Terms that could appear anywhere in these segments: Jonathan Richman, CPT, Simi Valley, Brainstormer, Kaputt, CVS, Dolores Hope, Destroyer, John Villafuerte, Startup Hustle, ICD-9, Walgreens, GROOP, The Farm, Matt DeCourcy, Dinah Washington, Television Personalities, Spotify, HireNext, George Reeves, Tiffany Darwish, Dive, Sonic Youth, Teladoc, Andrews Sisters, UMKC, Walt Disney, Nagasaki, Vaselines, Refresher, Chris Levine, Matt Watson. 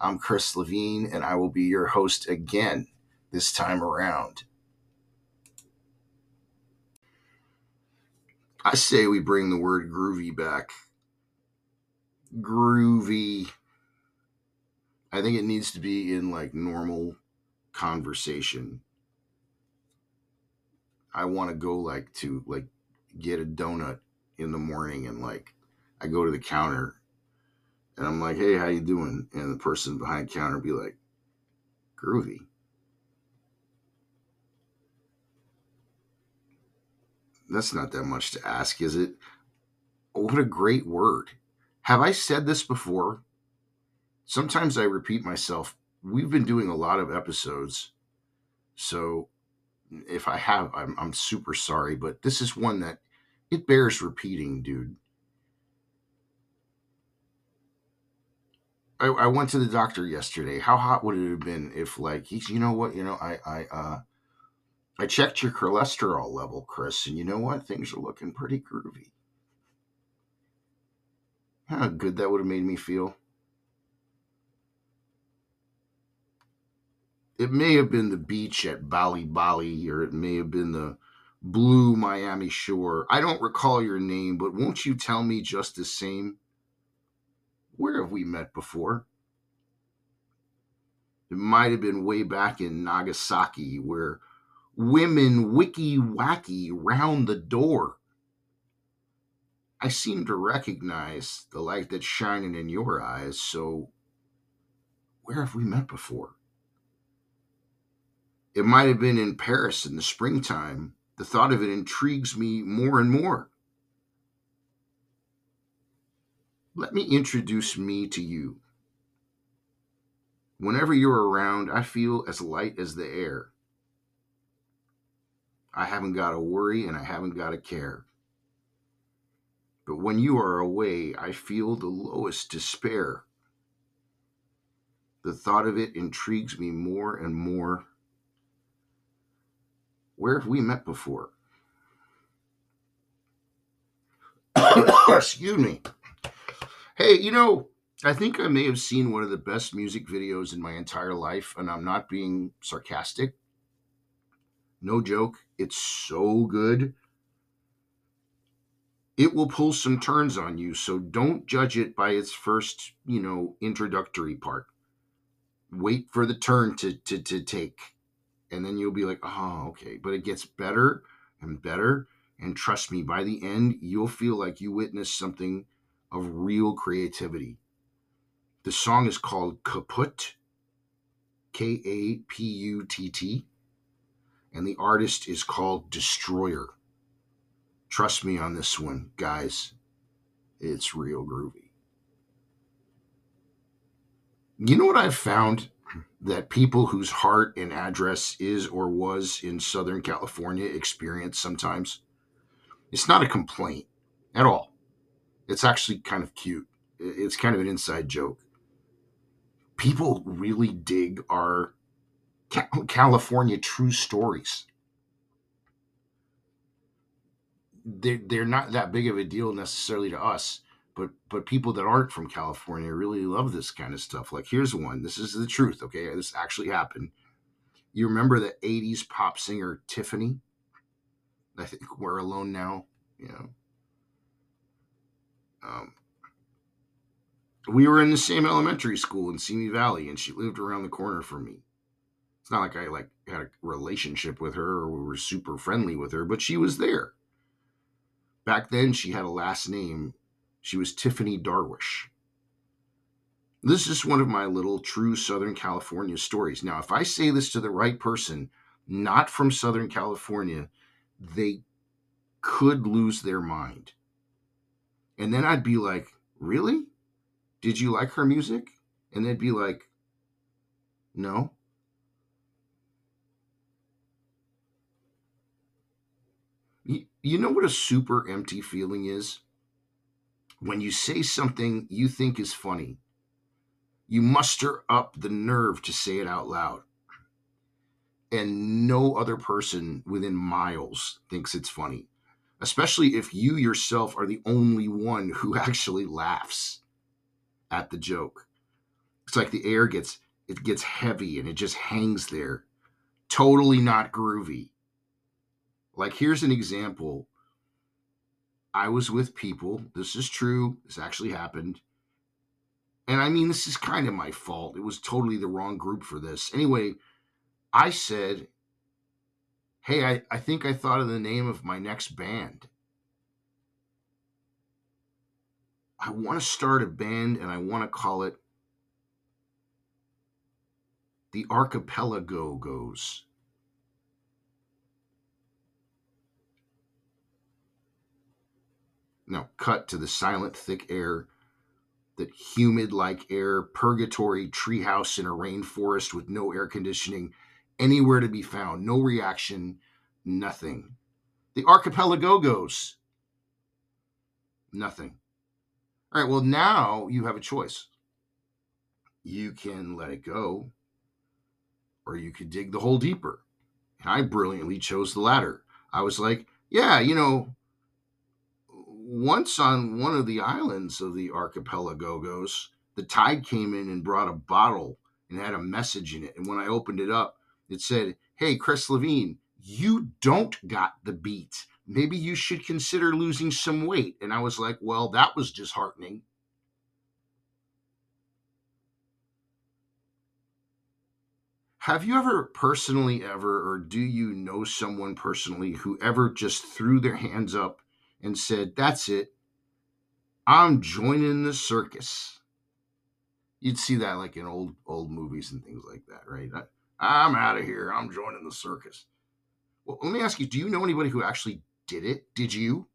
I'm Chris Levine and I will be your host again this time around. I say we bring the word groovy back. Groovy. I think it needs to be in like normal conversation. I want to go like to like get a donut in the morning and like I go to the counter and I'm like, hey, how you doing? And the person behind the counter be like, groovy. That's not that much to ask, is it? What a great word. Have I said this before? Sometimes I repeat myself. We've been doing a lot of episodes, so if I have, I'm super sorry, but this is one that it bears repeating, dude. I went to the doctor yesterday. How hot would it have been if like, he's, you know what, you know, I checked your cholesterol level, Chris, and you know what? Things are looking pretty groovy. How good that would have made me feel. It may have been the beach at Bali, or it may have been the blue Miami shore. I don't recall your name, but won't you tell me just the same? Where have we met before? It might have been way back in Nagasaki, where women wicky-wacky round the door. I seem to recognize the light that's shining in your eyes, so where have we met before? It might have been in Paris in the springtime. The thought of it intrigues me more and more. Let me introduce me to you. Whenever you're around, I feel as light as the air. I haven't got to worry and I haven't got to care. But when you are away, I feel the lowest despair. The thought of it intrigues me more and more. Where have we met before? Excuse me. Hey, you know, I think I may have seen one of the best music videos in my entire life, and I'm not being sarcastic. No joke. It's so good. It will pull some turns on you, so don't judge it by its first, you know, introductory part. Wait for the turn to take. And then you'll be like, oh, okay. But it gets better and better. And trust me, by the end, you'll feel like you witnessed something of real creativity. The song is called Kaputt, Kaputt. And the artist is called Destroyer. Trust me on this one, guys. It's real groovy. You know what I've found? That people whose heart and address is or was in Southern California experience sometimes. It's not a complaint at all. It's actually kind of cute. It's kind of an inside joke. People really dig our California true stories. They're not that big of a deal necessarily to us. But people that aren't from California really love this kind of stuff. Like, here's one. This is the truth, okay? This actually happened. You remember the 80s pop singer Tiffany? I think We're Alone Now, you know. We were in the same elementary school in Simi Valley, and she lived around the corner from me. It's not like I like had a relationship with her or we were super friendly with her, but she was there. Back then, she had a last name. She was Tiffany Darwish. This is one of my little true Southern California stories. Now, if I say this to the right person, not from Southern California, they could lose their mind. And then I'd be like, really? Did you like her music? And they'd be like, No? You know what a super empty feeling is? When you say something you think is funny, you muster up the nerve to say it out loud, and no other person within miles thinks it's funny, especially if you yourself are the only one who actually laughs at the joke. It's like the air gets heavy and it just hangs there. Totally not groovy. Like, here's an example. I was with people. This is true. This actually happened. And I mean, this is kind of my fault. It was totally the wrong group for this. Anyway, I said, hey, I think I thought of the name of my next band. I want to start a band and I want to call it the Archipelago Goes. Now, cut to the silent, thick air, that humid-like air, purgatory, treehouse in a rainforest with no air conditioning, anywhere to be found, no reaction, nothing. The Archipelago Goes. Nothing. All right, well, now you have a choice. You can let it go, or you could dig the hole deeper. And I brilliantly chose the latter. I was like, yeah, you know, once on one of the islands of the Archipelagogos, the tide came in and brought a bottle and had a message in it. And when I opened it up, it said, hey, Chris Levine, you don't got the beat. Maybe you should consider losing some weight. And I was like, well, that was disheartening. Have you ever personally ever, or do you know someone personally who ever just threw their hands up and said, that's it, I'm joining the circus? You'd see that like in old movies and things like that, right? I'm out of here, I'm joining the circus. Well, let me ask you, do you know anybody who actually did it? Did you?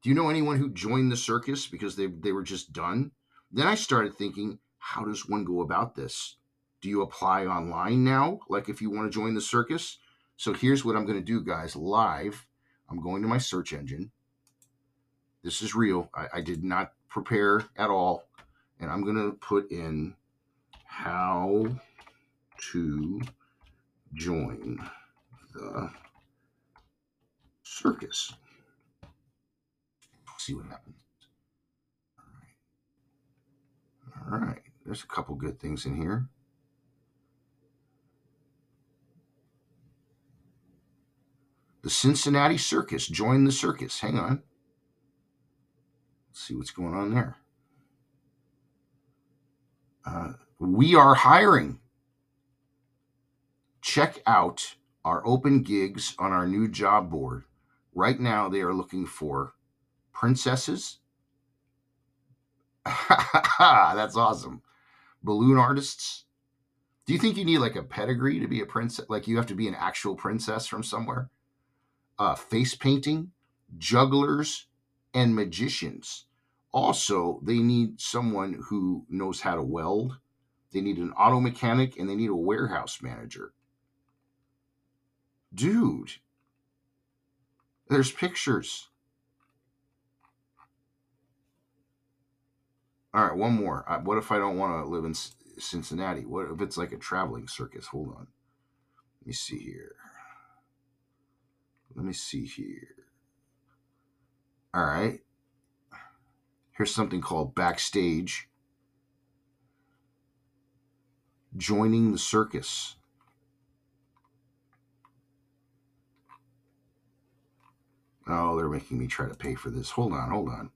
Do you know anyone who joined the circus because they were just done? Then I started thinking, how does one go about this? Do you apply online now, like if you want to join the circus? So here's what I'm going to do, guys, live. I'm going to my search engine. This is real. I did not prepare at all. And I'm going to put in how to join the circus. See what happens. All right. All right. There's a couple good things in here. The Cincinnati Circus, join the circus. Hang on. Let's see what's going on there. We are hiring. Check out our open gigs on our new job board. Right now, they are looking for princesses. That's awesome. Balloon artists. Do you think you need like a pedigree to be a princess? Like you have to be an actual princess from somewhere? Face painting, jugglers, and magicians. Also, they need someone who knows how to weld. They need an auto mechanic, and they need a warehouse manager. Dude, there's pictures. All right, one more. What if I don't want to live in Cincinnati? What if it's like a traveling circus? Hold on. Let me see here. Let me see here. All right. Here's something called Backstage. Joining the circus. Oh, they're making me try to pay for this. Hold on, hold on.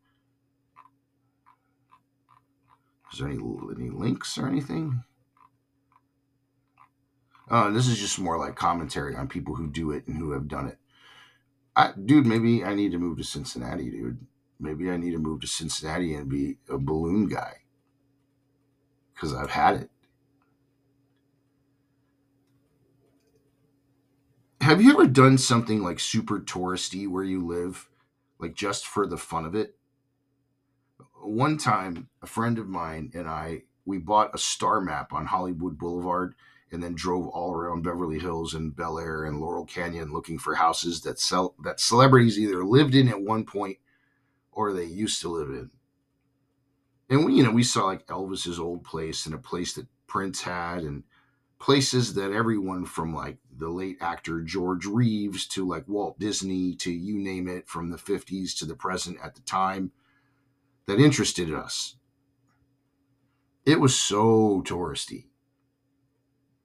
Is there any links or anything? Oh, this is just more like commentary on people who do it and who have done it. Dude, maybe I need to move to Cincinnati, dude. Maybe I need to move to Cincinnati and be a balloon guy. Because I've had it. Have you ever done something like super touristy where you live, like just for the fun of it? One time, a friend of mine and I we bought a star map on Hollywood Boulevard and then drove all around Beverly Hills and Bel Air and Laurel Canyon looking for houses that celebrities either lived in at one point or they used to live in. And we saw like Elvis's old place and a place that Prince had and places that everyone from like the late actor George Reeves to like Walt Disney to you name it from the 50s to the present at the time that interested us. It was so touristy.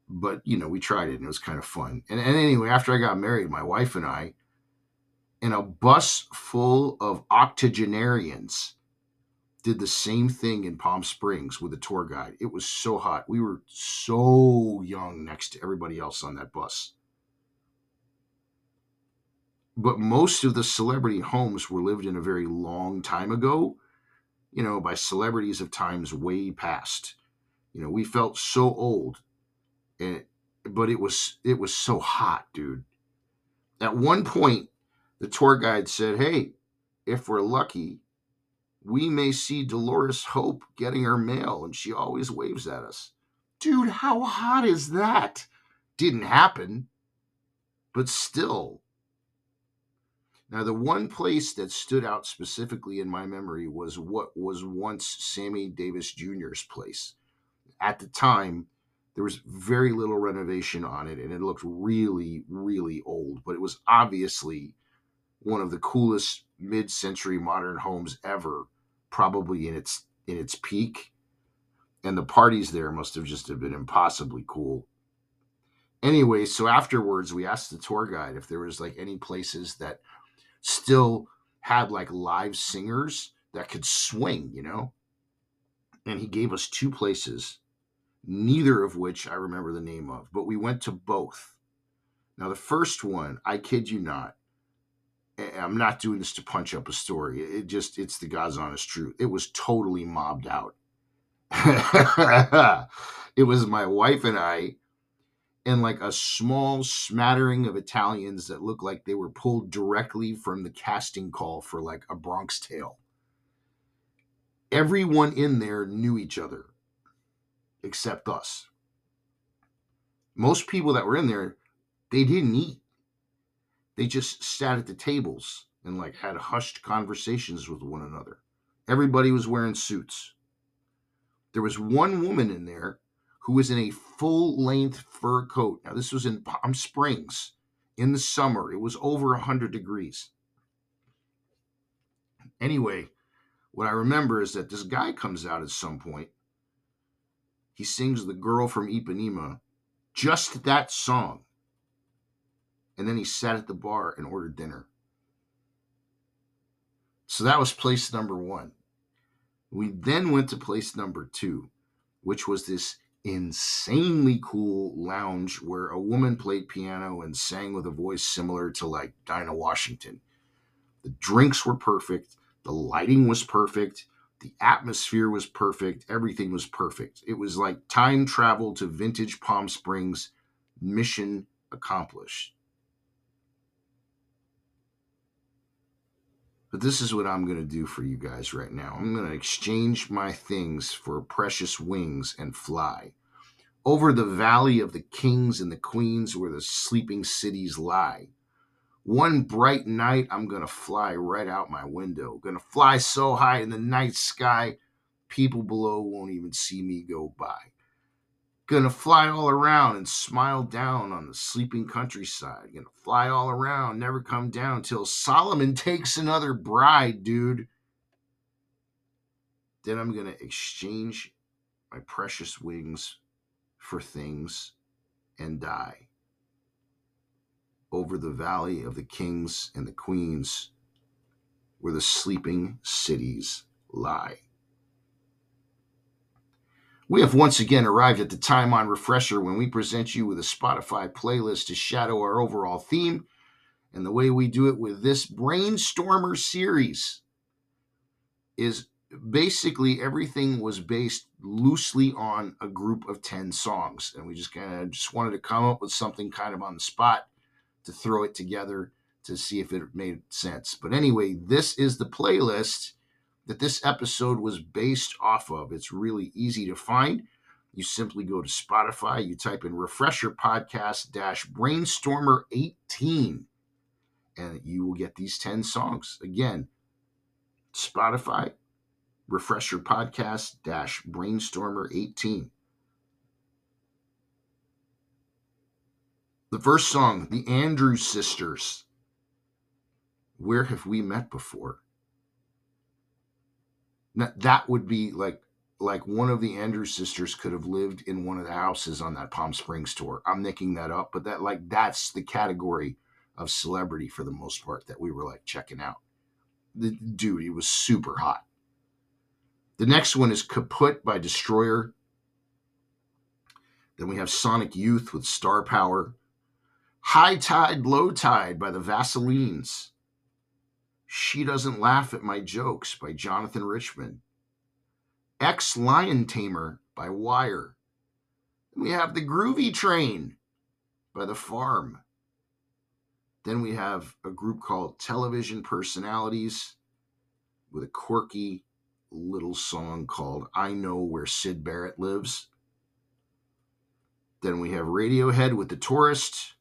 But, we tried it and it was kind of fun. And anyway, after I got married, my wife and I, in a bus full of octogenarians, did the same thing in Palm Springs with a tour guide. It was so hot. We were so young next to everybody else on that bus. But most of the celebrity homes were lived in a very long time ago, by celebrities of times way past. We felt so old. But it was so hot, dude. At one point, the tour guide said, "Hey, if we're lucky, we may see Dolores Hope getting her mail, and she always waves at us." Dude, how hot is that? Didn't happen, but still. Now, the one place that stood out specifically in my memory was what was once Sammy Davis Jr.'s place. At the time, there was very little renovation on it, and it looked really, really old. But it was obviously one of the coolest mid-century modern homes ever, probably in its peak. And the parties there must have just been impossibly cool. Anyway, so afterwards, we asked the tour guide if there was like any places that still had like live singers that could swing, And he gave us two places, neither of which I remember the name of, but we went to both. Now, the first one, I kid you not, I'm not doing this to punch up a story. It's the God's honest truth. It was totally mobbed out. It was my wife and I and like a small smattering of Italians that looked like they were pulled directly from the casting call for like A Bronx Tale. Everyone in there knew each other. Except us. Most people that were in there, they didn't eat. They just sat at the tables and like had hushed conversations with one another. Everybody was wearing suits. There was one woman in there who was in a full-length fur coat. Now this was in Palm Springs in the summer. It was over 100 degrees. Anyway, what I remember is that this guy comes out at some point. He sings The Girl from Ipanema, just that song. And then he sat at the bar and ordered dinner. So that was place number one. We then went to place number two, which was this insanely cool lounge where a woman played piano and sang with a voice similar to like Dinah Washington. The drinks were perfect. The lighting was perfect. The atmosphere was perfect. Everything was perfect. It was like time travel to vintage Palm Springs, mission accomplished. But this is what I'm going to do for you guys right now. I'm going to exchange my things for precious wings and fly. Over the valley of the kings and the queens where the sleeping cities lie. One bright night, I'm going to fly right out my window. Going to fly so high in the night sky, people below won't even see me go by. Going to fly all around and smile down on the sleeping countryside. Going to fly all around, never come down till Solomon takes another bride, dude. Then I'm going to exchange my precious wings for things and die. Over the valley of the kings and the queens, where the sleeping cities lie. We have once again arrived at the time on Refresher when we present you with a Spotify playlist to shadow our overall theme, and the way we do it with this Brainstormer series is basically everything was based loosely on a group of 10 songs, and we just wanted to come up with something kind of on the spot to throw it together to see if it made sense. But anyway, this is the playlist. that this episode was based off of. It's really easy to find. You simply go to Spotify, you type in Refresher Podcast Brainstormer 18, and you will get these 10 songs. Again, Spotify, Refresher Podcast Brainstormer 18. The first song, the Andrews Sisters, Where Have We Met Before? Now, that would be like one of the Andrews Sisters could have lived in one of the houses on that Palm Springs tour. I'm nicking that up, but that's the category of celebrity for the most part that we were checking out. Dude, he was super hot. The next one is Kaputt by Destroyer. Then we have Sonic Youth with Star Power. High Tide, Low Tide by the Vaselines. She Doesn't Laugh at My Jokes by Jonathan Richman. Ex-Lion Tamer by Wire. Then we have The Groovy Train by The Farm. Then we have a group called Television Personalities with a quirky little song called I Know Where Syd Barrett Lives. Then we have Radiohead with The Tourist.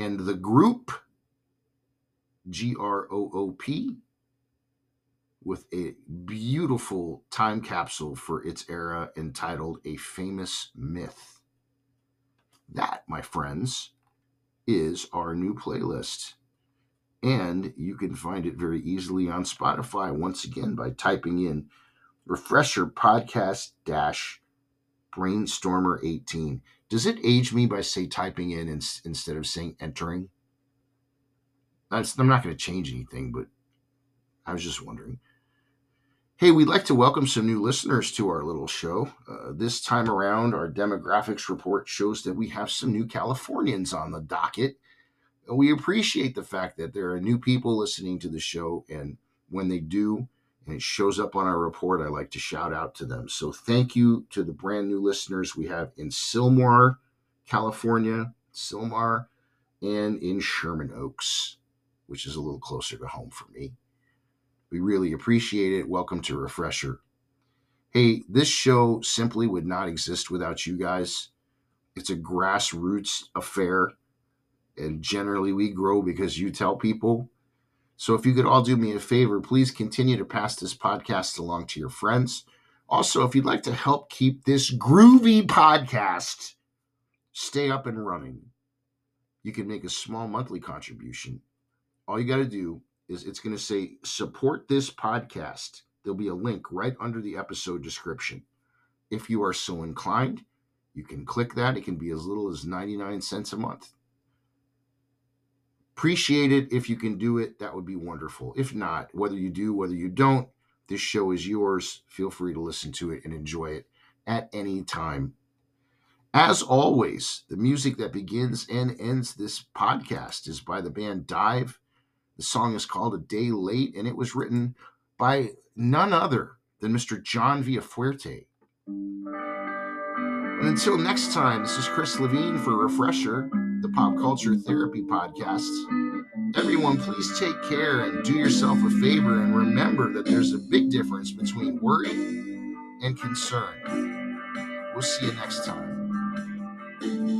And The Group, GROOP, with a beautiful time capsule for its era entitled A Famous Myth. That, my friends, is our new playlist. And you can find it very easily on Spotify, once again, by typing in Refresher Podcast Brainstormer 18. Does it age me by, say, typing in instead of saying entering? I'm not going to change anything, but I was just wondering. Hey, we'd like to welcome some new listeners to our little show. This time around, our demographics report shows that we have some new Californians on the docket. We appreciate the fact that there are new people listening to the show, and when they do, and it shows up on our report, I like to shout out to them. So thank you to the brand new listeners we have in Silmar, California, and in Sherman Oaks, which is a little closer to home for me. We really appreciate it. Welcome to Refresher. Hey, this show simply would not exist without you guys. It's a grassroots affair, and generally we grow because you tell people. So if you could all do me a favor, please continue to pass this podcast along to your friends. Also, if you'd like to help keep this groovy podcast stay up and running, you can make a small monthly contribution. All you got to do is it's going to say support this podcast. There'll be a link right under the episode description. If you are so inclined, you can click that. It can be as little as 99 cents a month. Appreciate it. If you can do it, that would be wonderful. If not, whether you do, whether you don't, this show is yours. Feel free to listen to it and enjoy it at any time. As always, the music that begins and ends this podcast is by the band Dive. The song is called A Day Late, and it was written by none other than Mr. John Villafuerte. And until next time, this is Chris Levine for Refresher, the Pop Culture Therapy Podcast. Everyone, please take care and do yourself a favor and remember that there's a big difference between worry and concern. We'll see you next time.